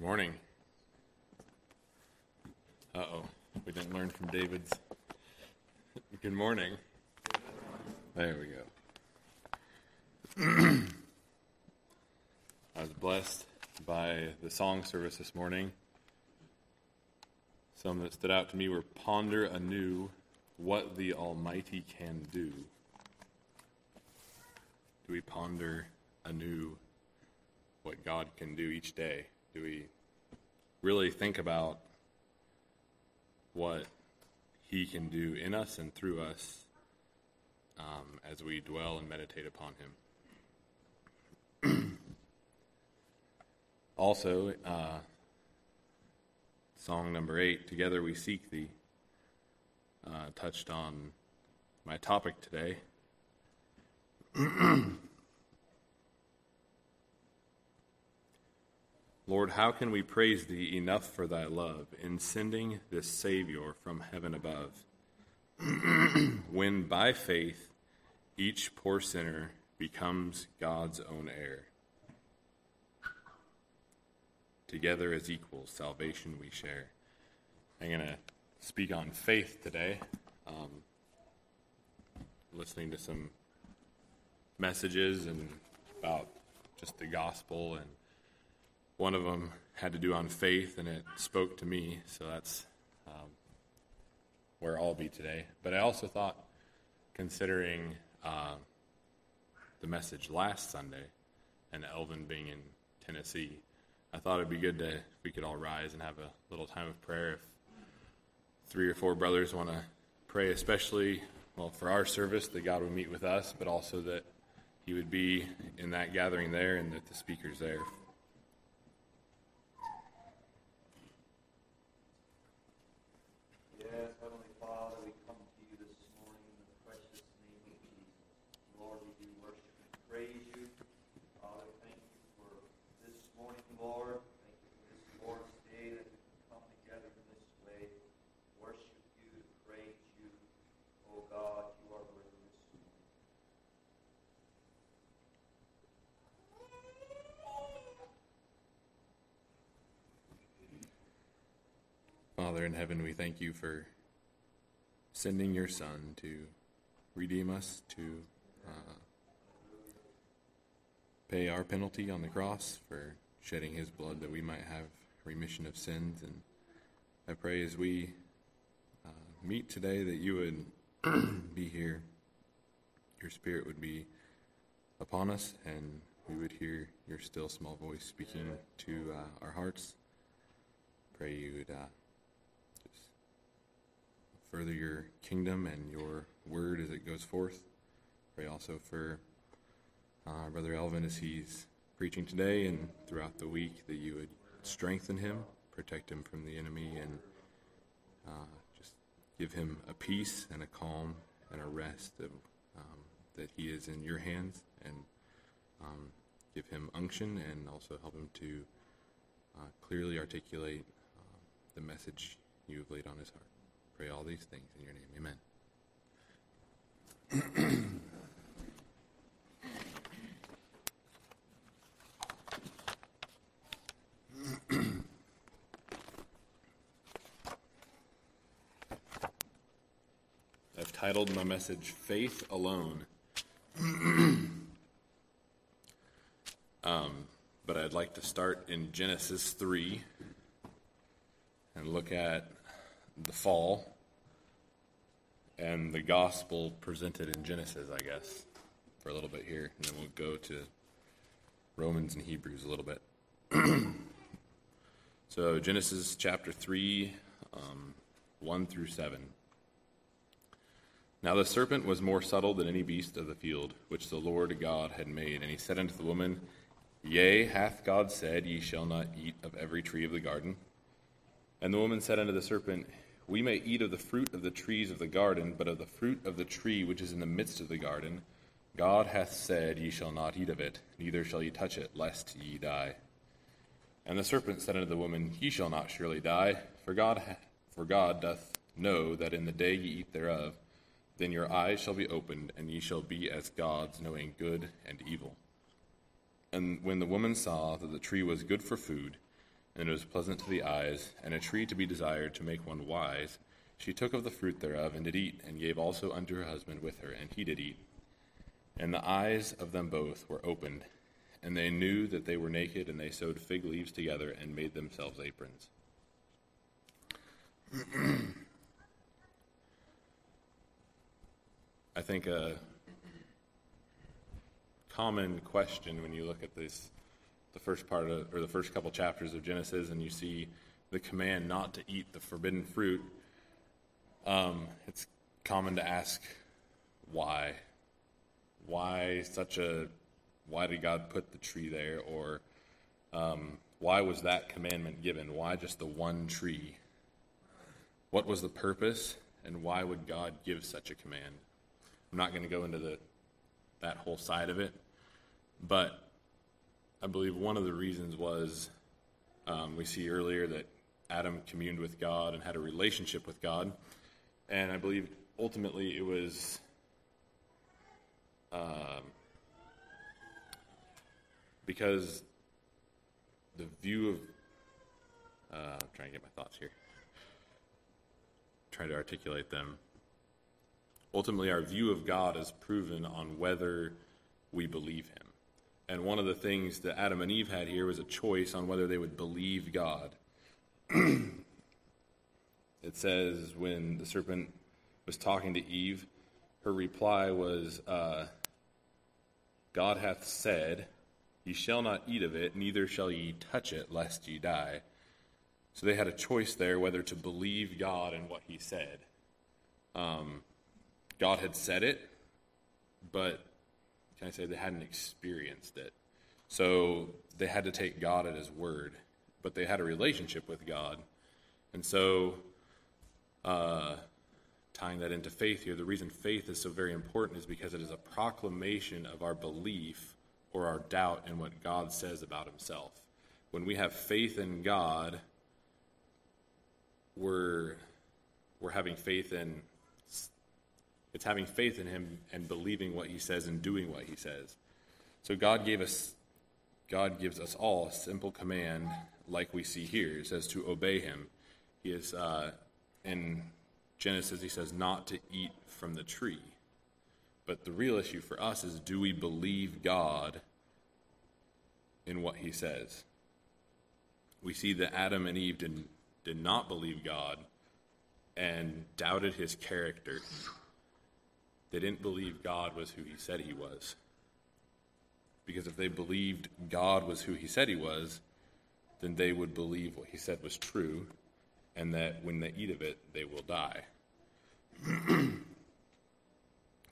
Good morning. Uh-oh, we didn't learn from David's. Good morning. There we go. I was blessed by the song service this morning. Some that stood out to me were "Ponder Anew What the Almighty Can Do." Do we ponder anew what God can do each day? Do we really think about what He can do in us and through us as we dwell and meditate upon Him? Also, song number 8, "Together We Seek Thee," touched on my topic today. Lord, how can we praise Thee enough for Thy love in sending this Savior from heaven above? When by faith each poor sinner becomes God's own heir. Together as equals, salvation we share. I'm going to speak on faith today. Listening to some messages and about just the gospel, and one of them had to do on faith, and it spoke to me, so that's where I'll be today. But I also thought, considering the message last Sunday, and Elvin being in Tennessee, I thought it'd be good if we could all rise and have a little time of prayer. If 3 or 4 brothers want to pray, especially, well, for our service, that God would meet with us, but also that He would be in that gathering there and that the speaker's there. Father in heaven, we thank You for sending Your Son to redeem us, to pay our penalty on the cross, for shedding His blood that we might have remission of sins. And I pray as we meet today that You would be here, Your Spirit would be upon us, and we would hear Your still small voice speaking to our hearts. Pray You would further Your kingdom and Your word as it goes forth. Pray also for Brother Elvin as he's preaching today and throughout the week, that You would strengthen him, protect him from the enemy, and just give him a peace and a calm and a rest of, that he is in Your hands, and give him unction, and also help him to clearly articulate the message You have laid on his heart. Pray all these things in Your name. Amen. I've titled my message, "Faith Alone." But I'd like to start in Genesis 3 and look at the fall and the gospel presented in Genesis, I guess, for a little bit here, and then we'll go to Romans and Hebrews a little bit. So Genesis chapter 3, 1 through 7. "Now the serpent was more subtle than any beast of the field, which the Lord God had made. And he said unto the woman, Yea, hath God said, Ye shall not eat of every tree of the garden? And the woman said unto the serpent, We may eat of the fruit of the trees of the garden, but of the fruit of the tree which is in the midst of the garden, God hath said, Ye shall not eat of it, neither shall ye touch it, lest ye die. And the serpent said unto the woman, Ye shall not surely die, for God doth know that in the day ye eat thereof, then your eyes shall be opened, and ye shall be as gods, knowing good and evil. And when the woman saw that the tree was good for food, and it was pleasant to the eyes, and a tree to be desired to make one wise. She took of the fruit thereof, and did eat, and gave also unto her husband with her, and he did eat. And the eyes of them both were opened, and they knew that they were naked, and they sewed fig leaves together, and made themselves aprons. I think a common question when you look at this, the first couple chapters of Genesis, and you see the command not to eat the forbidden fruit, it's common to ask why. Why did God put the tree there? Or why was that commandment given? Why just the one tree? What was the purpose, and why would God give such a command? I'm not going to go into that whole side of it, but I believe one of the reasons was we see earlier that Adam communed with God and had a relationship with God, and I believe ultimately it was because the view of I'm trying to get my thoughts here, trying to articulate them. Ultimately, our view of God is proven on whether we believe him. And one of the things that Adam and Eve had here was a choice on whether they would believe God. It says when the serpent was talking to Eve, her reply was, God hath said, ye shall not eat of it, neither shall ye touch it, lest ye die. So they had a choice there whether to believe God and what he said. God had said it, but can I say they hadn't experienced it. So they had to take God at his word, but they had a relationship with God. And so tying that into faith here, the reason faith is so very important is because it is a proclamation of our belief or our doubt in what God says about himself. When we have faith in God, we're having faith in, it's having faith in him and believing what he says and doing what he says. So God gives us all a simple command like we see here. It says to obey him. He is, in Genesis, he says not to eat from the tree. But the real issue for us is, do we believe God in what he says? We see that Adam and Eve did not believe God and doubted his character. They didn't believe God was who he said he was. Because if they believed God was who he said he was, then they would believe what he said was true, and that when they eat of it, they will die.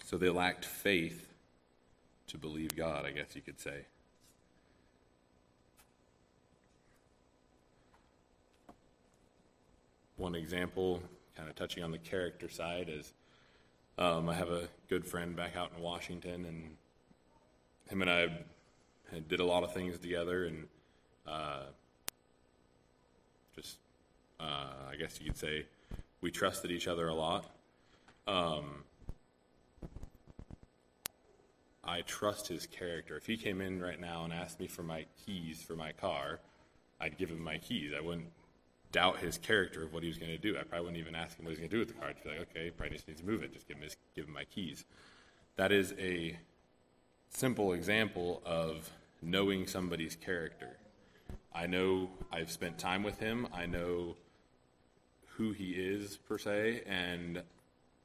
So they lacked faith to believe God, I guess you could say. One example, kind of touching on the character side, is I have a good friend back out in Washington, and him and I did a lot of things together, and I guess you could say we trusted each other a lot. I trust his character. If he came in right now and asked me for my keys for my car, I'd give him my keys. I wouldn't doubt his character of what he was going to do. I probably wouldn't even ask him what he's going to do with the car. I'd be like, okay, he probably just needs to move it. Just give him my keys. That is a simple example of knowing somebody's character. I know I've spent time with him. I know who he is, per se, and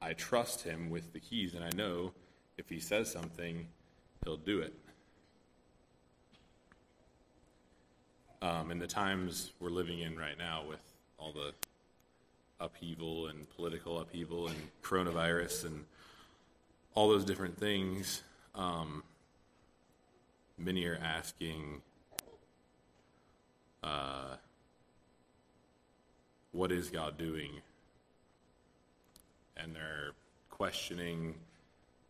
I trust him with the keys, and I know if he says something, he'll do it. In the times we're living in right now with all the upheaval and political upheaval and coronavirus and all those different things, many are asking, what is God doing? And they're questioning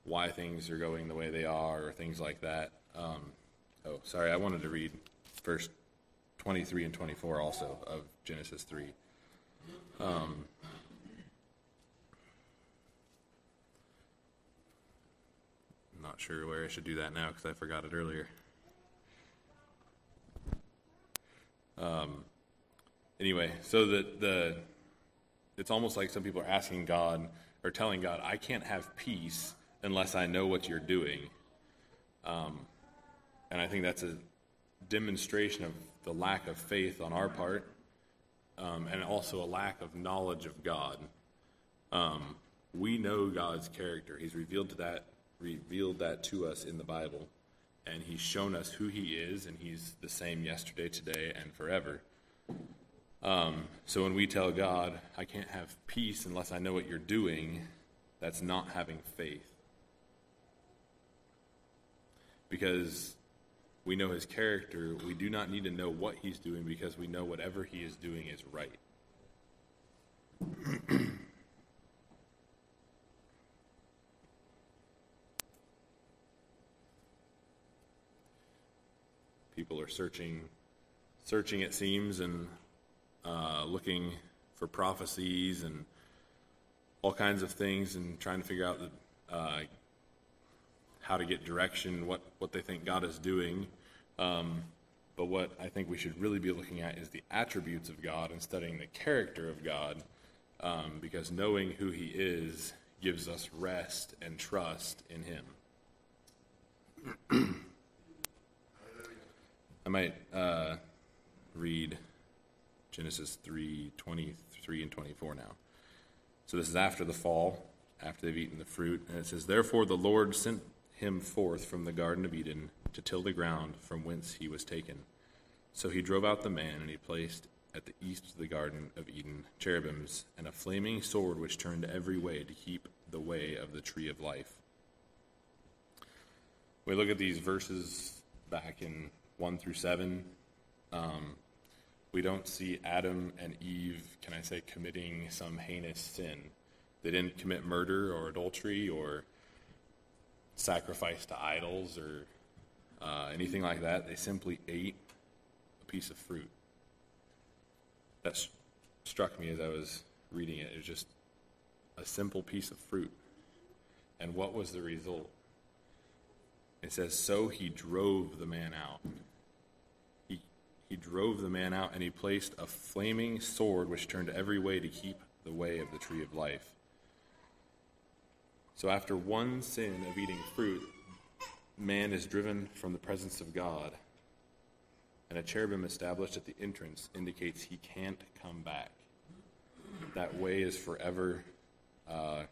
why things are going the way they are or things like that. I wanted to read first 23 and 24 also of Genesis 3. I'm not sure where I should do that now because I forgot it earlier. Anyway, so that it's almost like some people are asking God or telling God, I can't have peace unless I know what you're doing. And I think that's a demonstration of the lack of faith on our part, and also a lack of knowledge of God. We know God's character. He's revealed that to us in the Bible, and he's shown us who he is, and he's the same yesterday, today, and forever. So when we tell God, I can't have peace unless I know what you're doing, that's not having faith. Because we know his character, we do not need to know what he's doing, because we know whatever he is doing is right. People are searching it seems, and looking for prophecies and all kinds of things, and trying to figure out how to get direction, what they think God is doing. But what I think we should really be looking at is the attributes of God and studying the character of God, because knowing who he is gives us rest and trust in him. I might read Genesis 3:23 and 24 now. So this is after the fall, after they've eaten the fruit. And it says, Therefore the Lord sent him forth from the Garden of Eden to till the ground from whence he was taken. So he drove out the man, and he placed at the east of the Garden of Eden cherubims and a flaming sword which turned every way to keep the way of the tree of life. We look at these verses back in 1 through 7. We don't see Adam and Eve, committing some heinous sin. They didn't commit murder or adultery or sacrifice to idols or anything like that. They simply ate a piece of fruit. That struck me as I was reading it. It was just a simple piece of fruit. And what was the result? It says, so he drove the man out. He drove the man out, and he placed a flaming sword which turned every way to keep the way of the tree of life. So after one sin of eating fruit, man is driven from the presence of God, and a cherubim established at the entrance indicates he can't come back. That way is forever, cut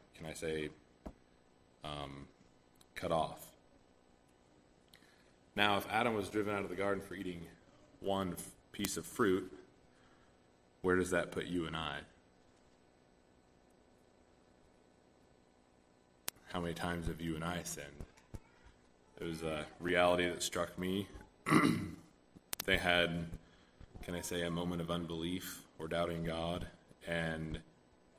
off. Now, if Adam was driven out of the garden for eating one piece of fruit, where does that put you and I? How many times have you and I sinned? It was a reality that struck me. They had, a moment of unbelief or doubting God, and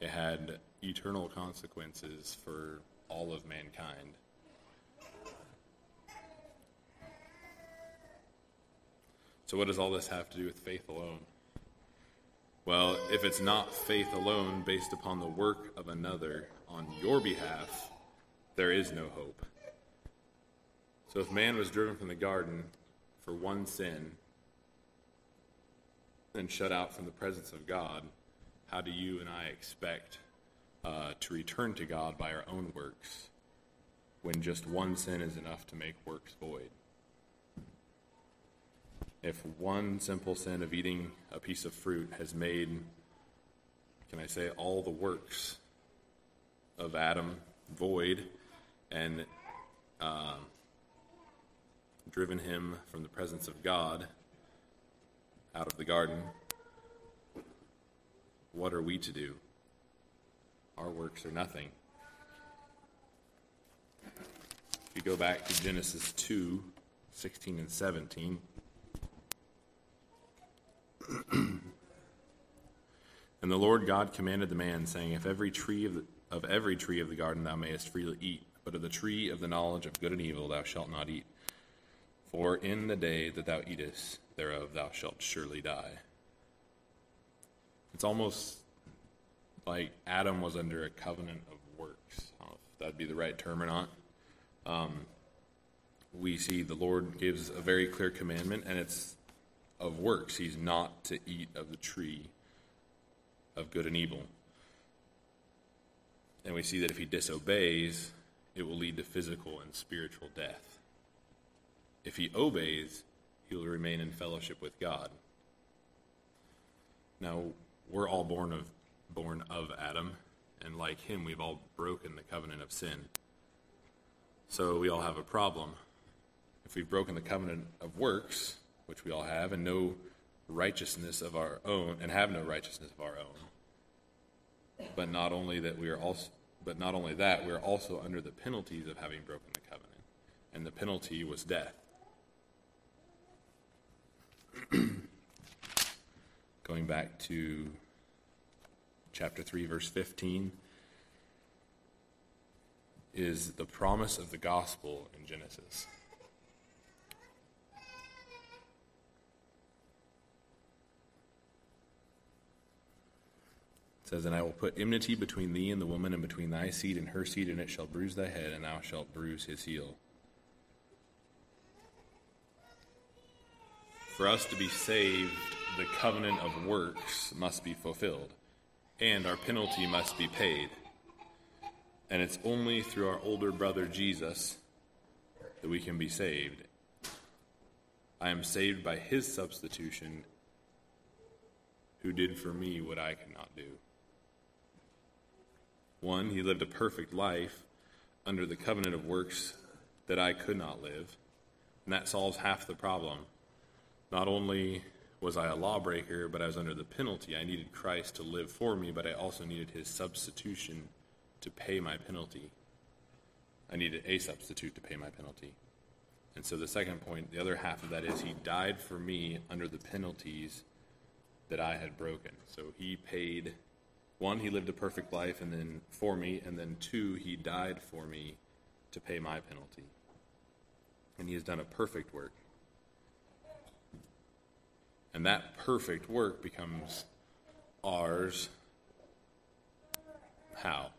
it had eternal consequences for all of mankind. So what does all this have to do with faith alone? Well, if it's not faith alone based upon the work of another on your behalf, there is no hope. So if man was driven from the garden for one sin and shut out from the presence of God, how do you and I expect to return to God by our own works when just one sin is enough to make works void? If one simple sin of eating a piece of fruit has made, all the works of Adam void and driven him from the presence of God out of the garden, what are we to do? Our works are nothing. If you go back to Genesis 2:16 and 17, And the Lord God commanded the man, saying, If of every tree of the garden thou mayest freely eat, but of the tree of the knowledge of good and evil thou shalt not eat. For in the day that thou eatest thereof thou shalt surely die. It's almost like Adam was under a covenant of works. I don't know if that'd be the right term or not. We see the Lord gives a very clear commandment, and it's of works. He's not to eat of the tree of good and evil. And we see that if he disobeys, it will lead to physical and spiritual death. If he obeys, he will remain in fellowship with God. Now, we're all born of Adam, and like him, we've all broken the covenant of sin. So we all have a problem. If we've broken the covenant of works, which we all have, and have no righteousness of our own. But not only that, we are also under the penalties of having broken the covenant. And the penalty was death. Going back to chapter 3, verse 15, is the promise of the gospel in Genesis. It says, "And I will put enmity between thee and the woman, and between thy seed and her seed, and it shall bruise thy head, and thou shalt bruise his heel." For us to be saved, the covenant of works must be fulfilled, and our penalty must be paid. And it's only through our older brother Jesus that we can be saved. I am saved by his substitution, who did for me what I could not do. One, he lived a perfect life under the covenant of works that I could not live, and that solves half the problem. Not only was I a lawbreaker, but I was under the penalty. I needed Christ to live for me, but I also needed his substitution to pay my penalty. I needed a substitute to pay my penalty. And so the second point, the other half of that is he died for me under the penalties that I had broken. So he paid, one, he lived a perfect life and then for me, and then two, he died for me to pay my penalty. And he has done a perfect work. And that perfect work becomes ours. How?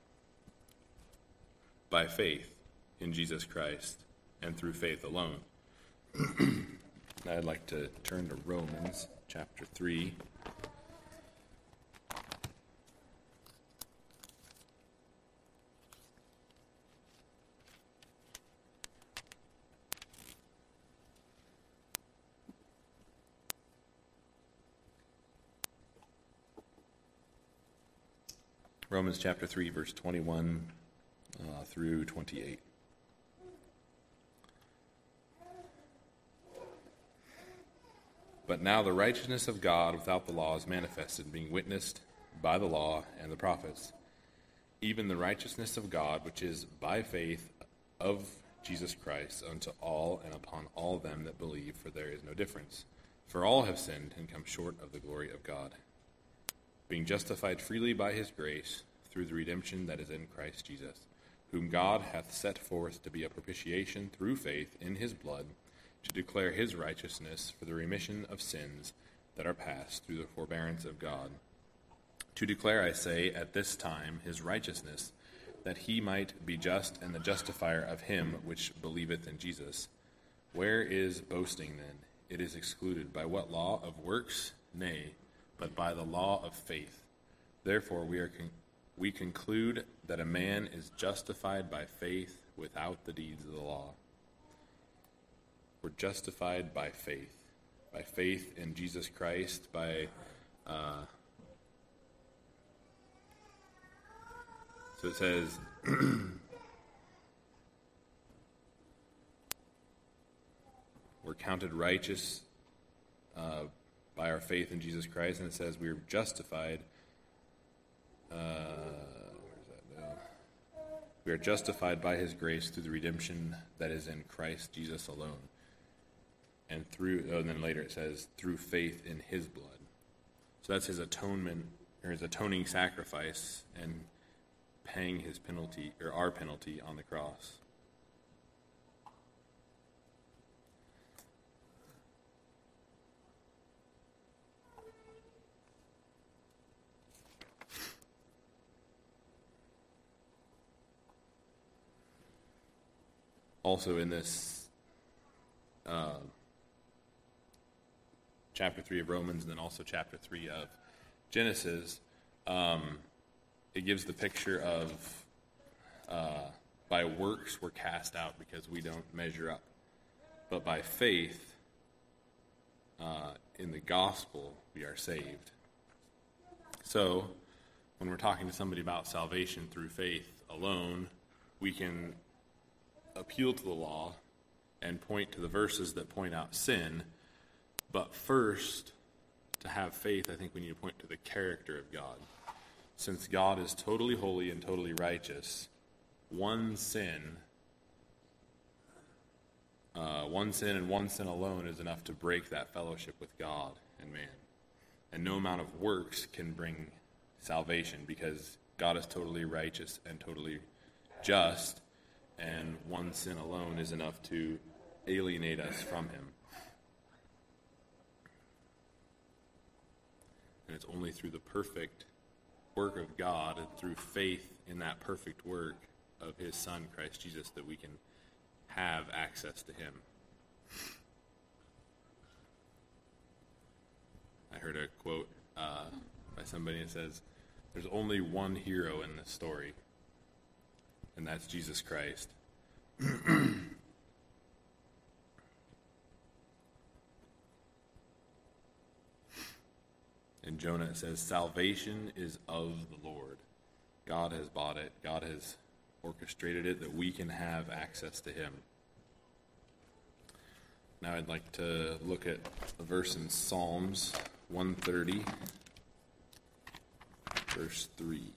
By faith in Jesus Christ and through faith alone. I'd like to turn to Romans chapter 3. Romans chapter 3, verse 21 through 28. "But now the righteousness of God without the law is manifested, being witnessed by the law and the prophets, even the righteousness of God, which is by faith of Jesus Christ unto all and upon all them that believe, for there is no difference. For all have sinned and come short of the glory of God, being justified freely by his grace through the redemption that is in Christ Jesus, whom God hath set forth to be a propitiation through faith in his blood, to declare his righteousness for the remission of sins that are past through the forbearance of God. To declare, I say, at this time his righteousness, that he might be just and the justifier of him which believeth in Jesus. Where is boasting then? It is excluded. By what law? Of works? Nay, but by the law of faith. Therefore we conclude that a man is justified by faith without the deeds of the law." We're justified by faith in Jesus Christ, so it says, we're counted righteous by our faith in Jesus Christ, and it says we're justified, we are justified by his grace through the redemption that is in Christ Jesus alone. And then later it says, through faith in his blood. So that's his atonement, or his atoning sacrifice, and paying his penalty, or our penalty, on the cross. Also in this chapter 3 of Romans, and then also chapter 3 of Genesis, It gives the picture of by works we're cast out because we don't measure up. But by faith in the gospel, we are saved. So when we're talking to somebody about salvation through faith alone, we can appeal to the law and point to the verses that point out sin. But first, to have faith, I think we need to point to the character of God. Since God is totally holy and totally righteous, one sin and one sin alone is enough to break that fellowship with God and man. And no amount of works can bring salvation because God is totally righteous and totally just, and one sin alone is enough to alienate us from him. And it's only through the perfect work of God and through faith in that perfect work of his Son, Christ Jesus, that we can have access to him. I heard a quote by somebody that says, "There's only one hero in this story, and that's Jesus Christ." In Jonah it says, "Salvation is of the Lord." God has bought it. God has orchestrated it that we can have access to him. Now I'd like to look at a verse in Psalms 130, verse 3.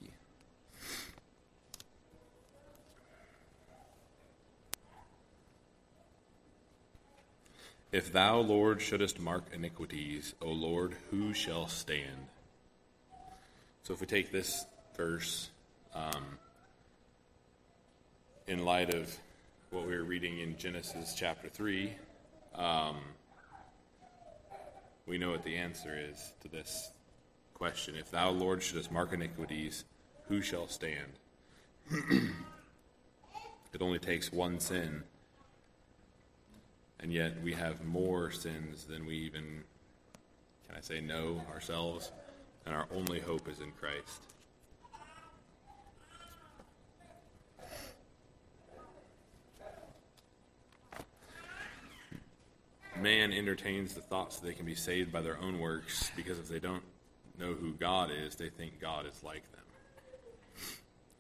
"If thou, Lord, shouldest mark iniquities, O Lord, who shall stand?" So if we take this verse in light of what we were reading in Genesis chapter 3, we know what the answer is to this question. If thou, Lord, shouldest mark iniquities, who shall stand? It only takes one sin. And yet we have more sins than we even, know ourselves. And our only hope is in Christ. Man entertains the thoughts that they can be saved by their own works, because if they don't know who God is, they think God is like them.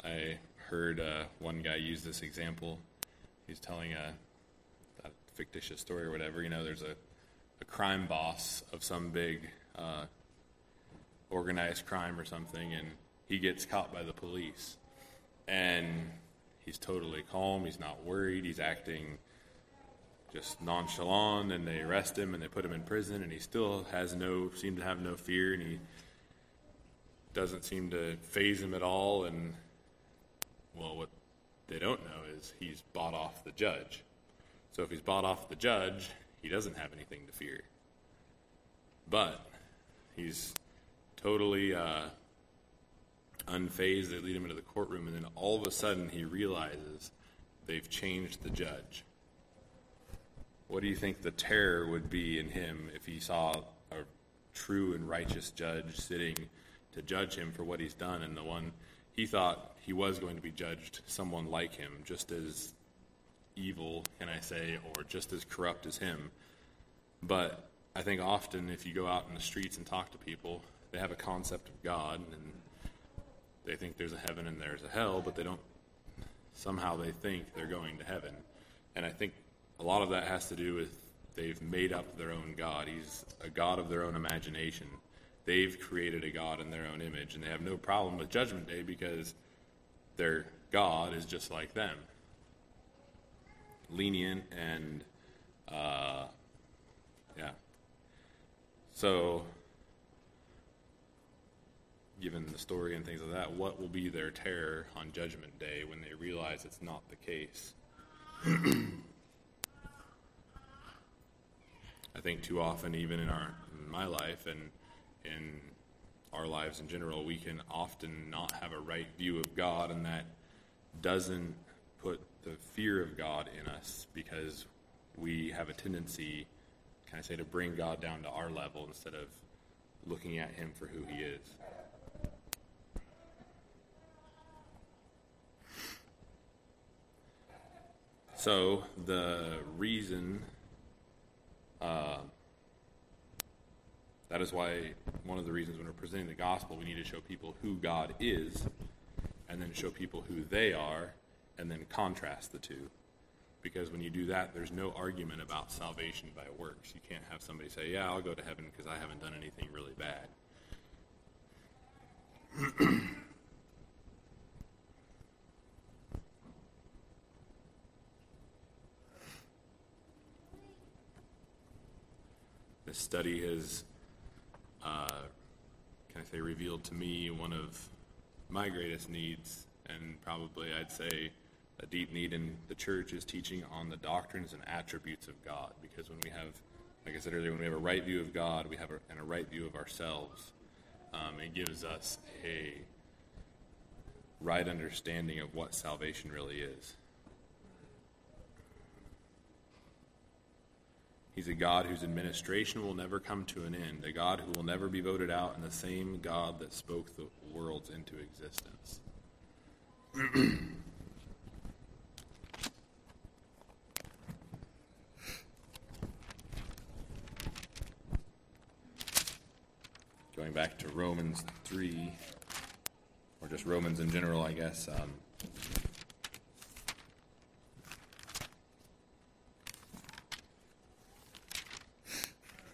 I heard one guy use this example. He's telling a fictitious story or whatever. There's a crime boss of some big organized crime or something, and he gets caught by the police. And he's totally calm. He's not worried. He's acting just nonchalant, and they arrest him and they put him in prison, and he still seems to have no fear, and he doesn't seem to faze him at all. And what they don't know is he's bought off the judge. So if he's bought off the judge, he doesn't have anything to fear. But he's totally unfazed. They lead him into the courtroom, and then all of a sudden he realizes they've changed the judge. What do you think the terror would be in him if he saw a true and righteous judge sitting to judge him for what he's done, and the one he thought he was going to be judged, someone like him, just as evil, or just as corrupt as him? But I think often if you go out in the streets and talk to people, they have a concept of God, and they think there's a heaven and there's a hell, but they think they're going to heaven. And I think a lot of that has to do with they've made up their own God. He's a God of their own imagination. They've created a God in their own image, and they have no problem with Judgment Day because their God is just like them. Lenient and, yeah. So, given the story and things like that, what will be their terror on Judgment Day when they realize it's not the case? I think too often, even in my life and in our lives in general, we can often not have a right view of God, and that doesn't put the fear of God in us because we have a tendency, to bring God down to our level instead of looking at him for who he is. So the reason that is why one of the reasons when we're presenting the gospel, we need to show people who God is and then show people who they are and then contrast the two. Because when you do that, there's no argument about salvation by works. You can't have somebody say, yeah, I'll go to heaven because I haven't done anything really bad. This study has, revealed to me one of my greatest needs, and probably I'd say a deep need in the church is teaching on the doctrines and attributes of God. Because when we have, like I said earlier, when we have a right view of God, we have a right view of ourselves. It gives us a right understanding of what salvation really is. He's a God whose administration will never come to an end, a God who will never be voted out, and the same God that spoke the worlds into existence. Going back to Romans 3, or just Romans in general, I guess.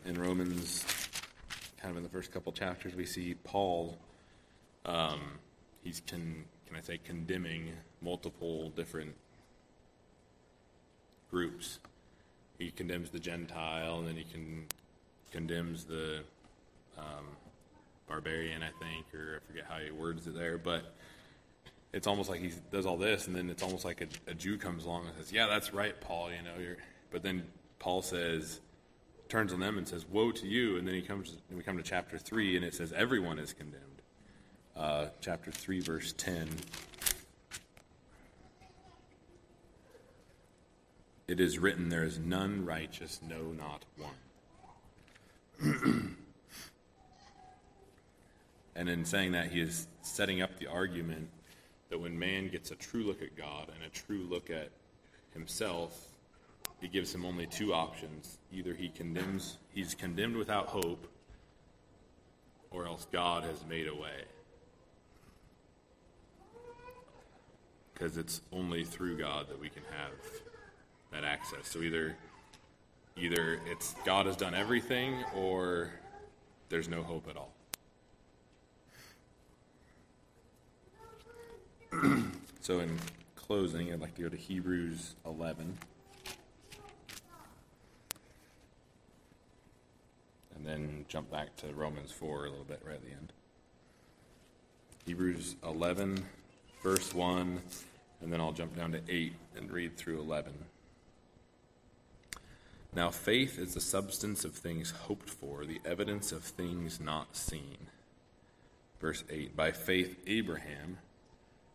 In Romans, kind of in the first couple chapters, we see Paul, he's condemning multiple different groups. He condemns the Gentile, and then he condemns the barbarian, I think, or I forget how he words it there, but it's almost like he does all this, and then it's almost like a Jew comes along and says, yeah, that's right, Paul, but then Paul says, turns on them and says, woe to you, and then we come to chapter 3, and it says, everyone is condemned. Chapter 3, verse 10. It is written, there is none righteous, no, not one. And in saying that, he is setting up the argument that when man gets a true look at God and a true look at himself, it gives him only two options. Either he's condemned without hope, or else God has made a way. Because it's only through God that we can have that access. So either it's God has done everything, or there's no hope at all. So in closing, I'd like to go to Hebrews 11. And then jump back to Romans 4 a little bit right at the end. Hebrews 11, verse 1, and then I'll jump down to 8 and read through 11. Now faith is the substance of things hoped for, the evidence of things not seen. Verse 8, by faith Abraham,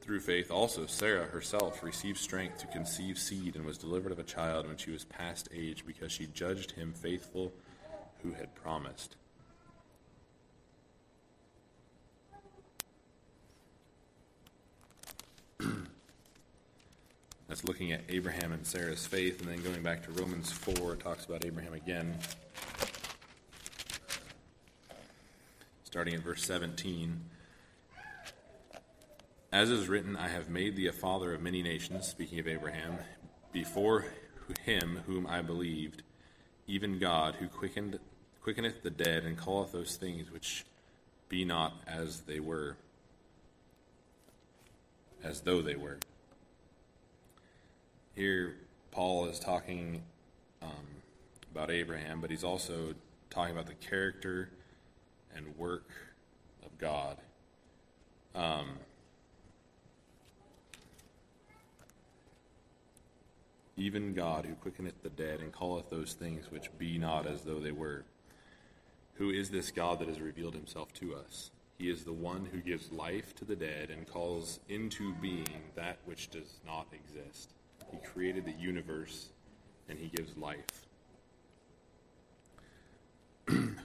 Through faith also Sarah herself received strength to conceive seed, and was delivered of a child when she was past age, because she judged him faithful who had promised. That's looking at Abraham and Sarah's faith, and then going back to Romans 4, it talks about Abraham again. Starting at verse 17. As is written, I have made thee a father of many nations, speaking of Abraham, before him whom I believed, even God, who quickeneth the dead, and calleth those things which be not as they were, as though they were. Here, Paul is talking about Abraham, but he's also talking about the character and work of God. even God, who quickeneth the dead, and calleth those things which be not as though they were. Who is this God that has revealed himself to us? He is the one who gives life to the dead and calls into being that which does not exist. He created the universe, and he gives life.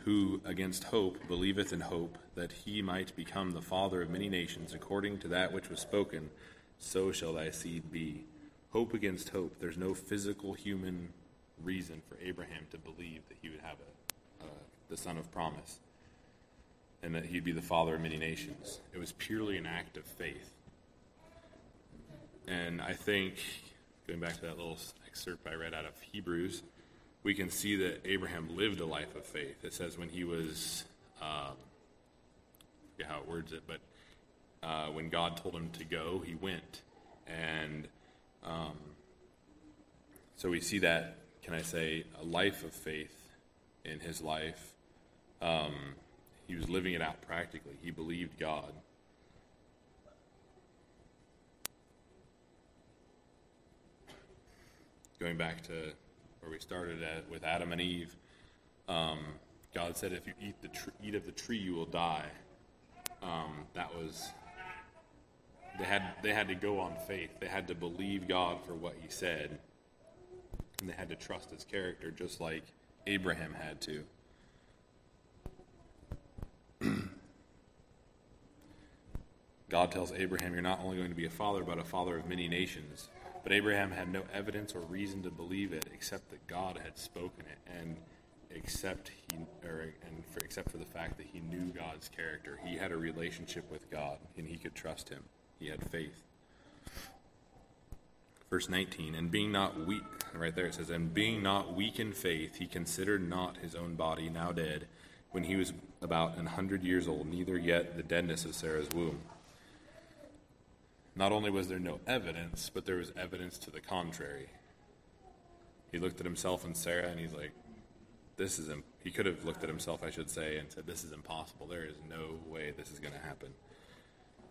Who against hope believeth in hope, that he might become the father of many nations, according to that which was spoken, so shall thy seed be. Hope against hope. There's no physical human reason for Abraham to believe that he would have the son of promise, and that he'd be the father of many nations. It was purely an act of faith. And I think, going back to that little excerpt I read out of Hebrews, we can see that Abraham lived a life of faith. It says when he was, I forget how it words it, but when God told him to go, he went. And so we see that, can I say, a life of faith in his life. He was living it out practically. He believed God. Going back to where we started at with Adam and Eve, God said, if you eat of the tree, you will die. That was, they had to go on faith. They had to believe God for what he said, and they had to trust his character, just like Abraham had to. God tells Abraham, you're not only going to be a father, but a father of many nations. But Abraham had no evidence or reason to believe it, except that God had spoken it, and except for the fact that he knew God's character. He had a relationship with God, and he could trust him. He had faith. Verse 19, and being not weak, right there it says, and being not weak in faith, he considered not his own body now dead, when he was about 100 years old, neither yet the deadness of Sarah's womb. Not only was there no evidence, but there was evidence to the contrary. He looked at himself and Sarah, and he's like, he could have looked at himself, I should say, and said, this is impossible. There is no way this is going to happen.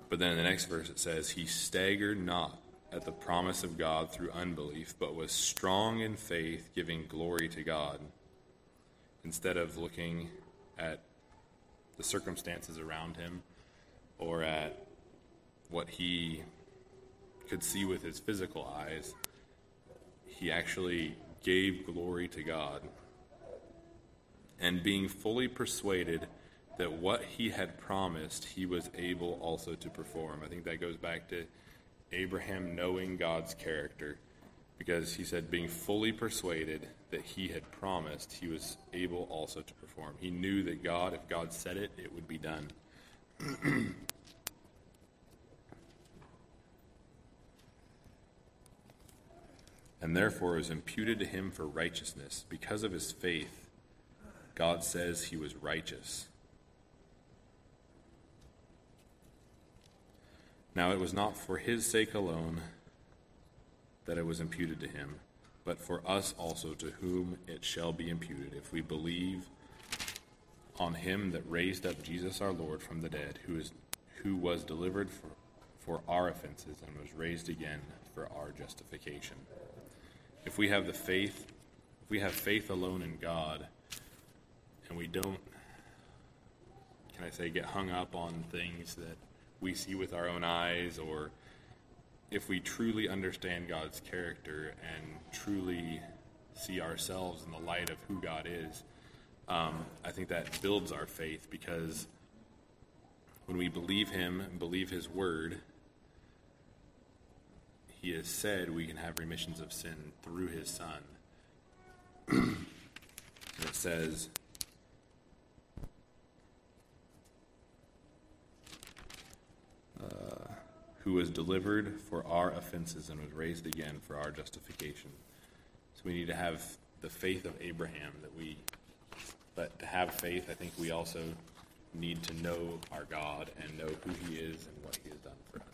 But then in the next verse it says, he staggered not at the promise of God through unbelief, but was strong in faith, giving glory to God. Instead of looking at the circumstances around him, or at what he could see with his physical eyes, he actually gave glory to God. And being fully persuaded that what he had promised, he was able also to perform. I think that goes back to Abraham knowing God's character, because he said, being fully persuaded that he had promised, he was able also to perform. He knew that God, if God said it, it would be done. And therefore it was imputed to him for righteousness. Because of his faith, God says he was righteous. Now it was not for his sake alone that it was imputed to him, but for us also, to whom it shall be imputed, if we believe on him that raised up Jesus our Lord from the dead, who was delivered for our offenses and was raised again for our justification. If we have the faith, if we have faith alone in God, and we don't, get hung up on things that we see with our own eyes, or if we truly understand God's character and truly see ourselves in the light of who God is, I think that builds our faith, because when we believe him and believe his word, he has said we can have remissions of sin through his son. And it says, who was delivered for our offenses and was raised again for our justification. So we need to have the faith of Abraham but to have faith, I think we also need to know our God and know who he is and what he has done for us.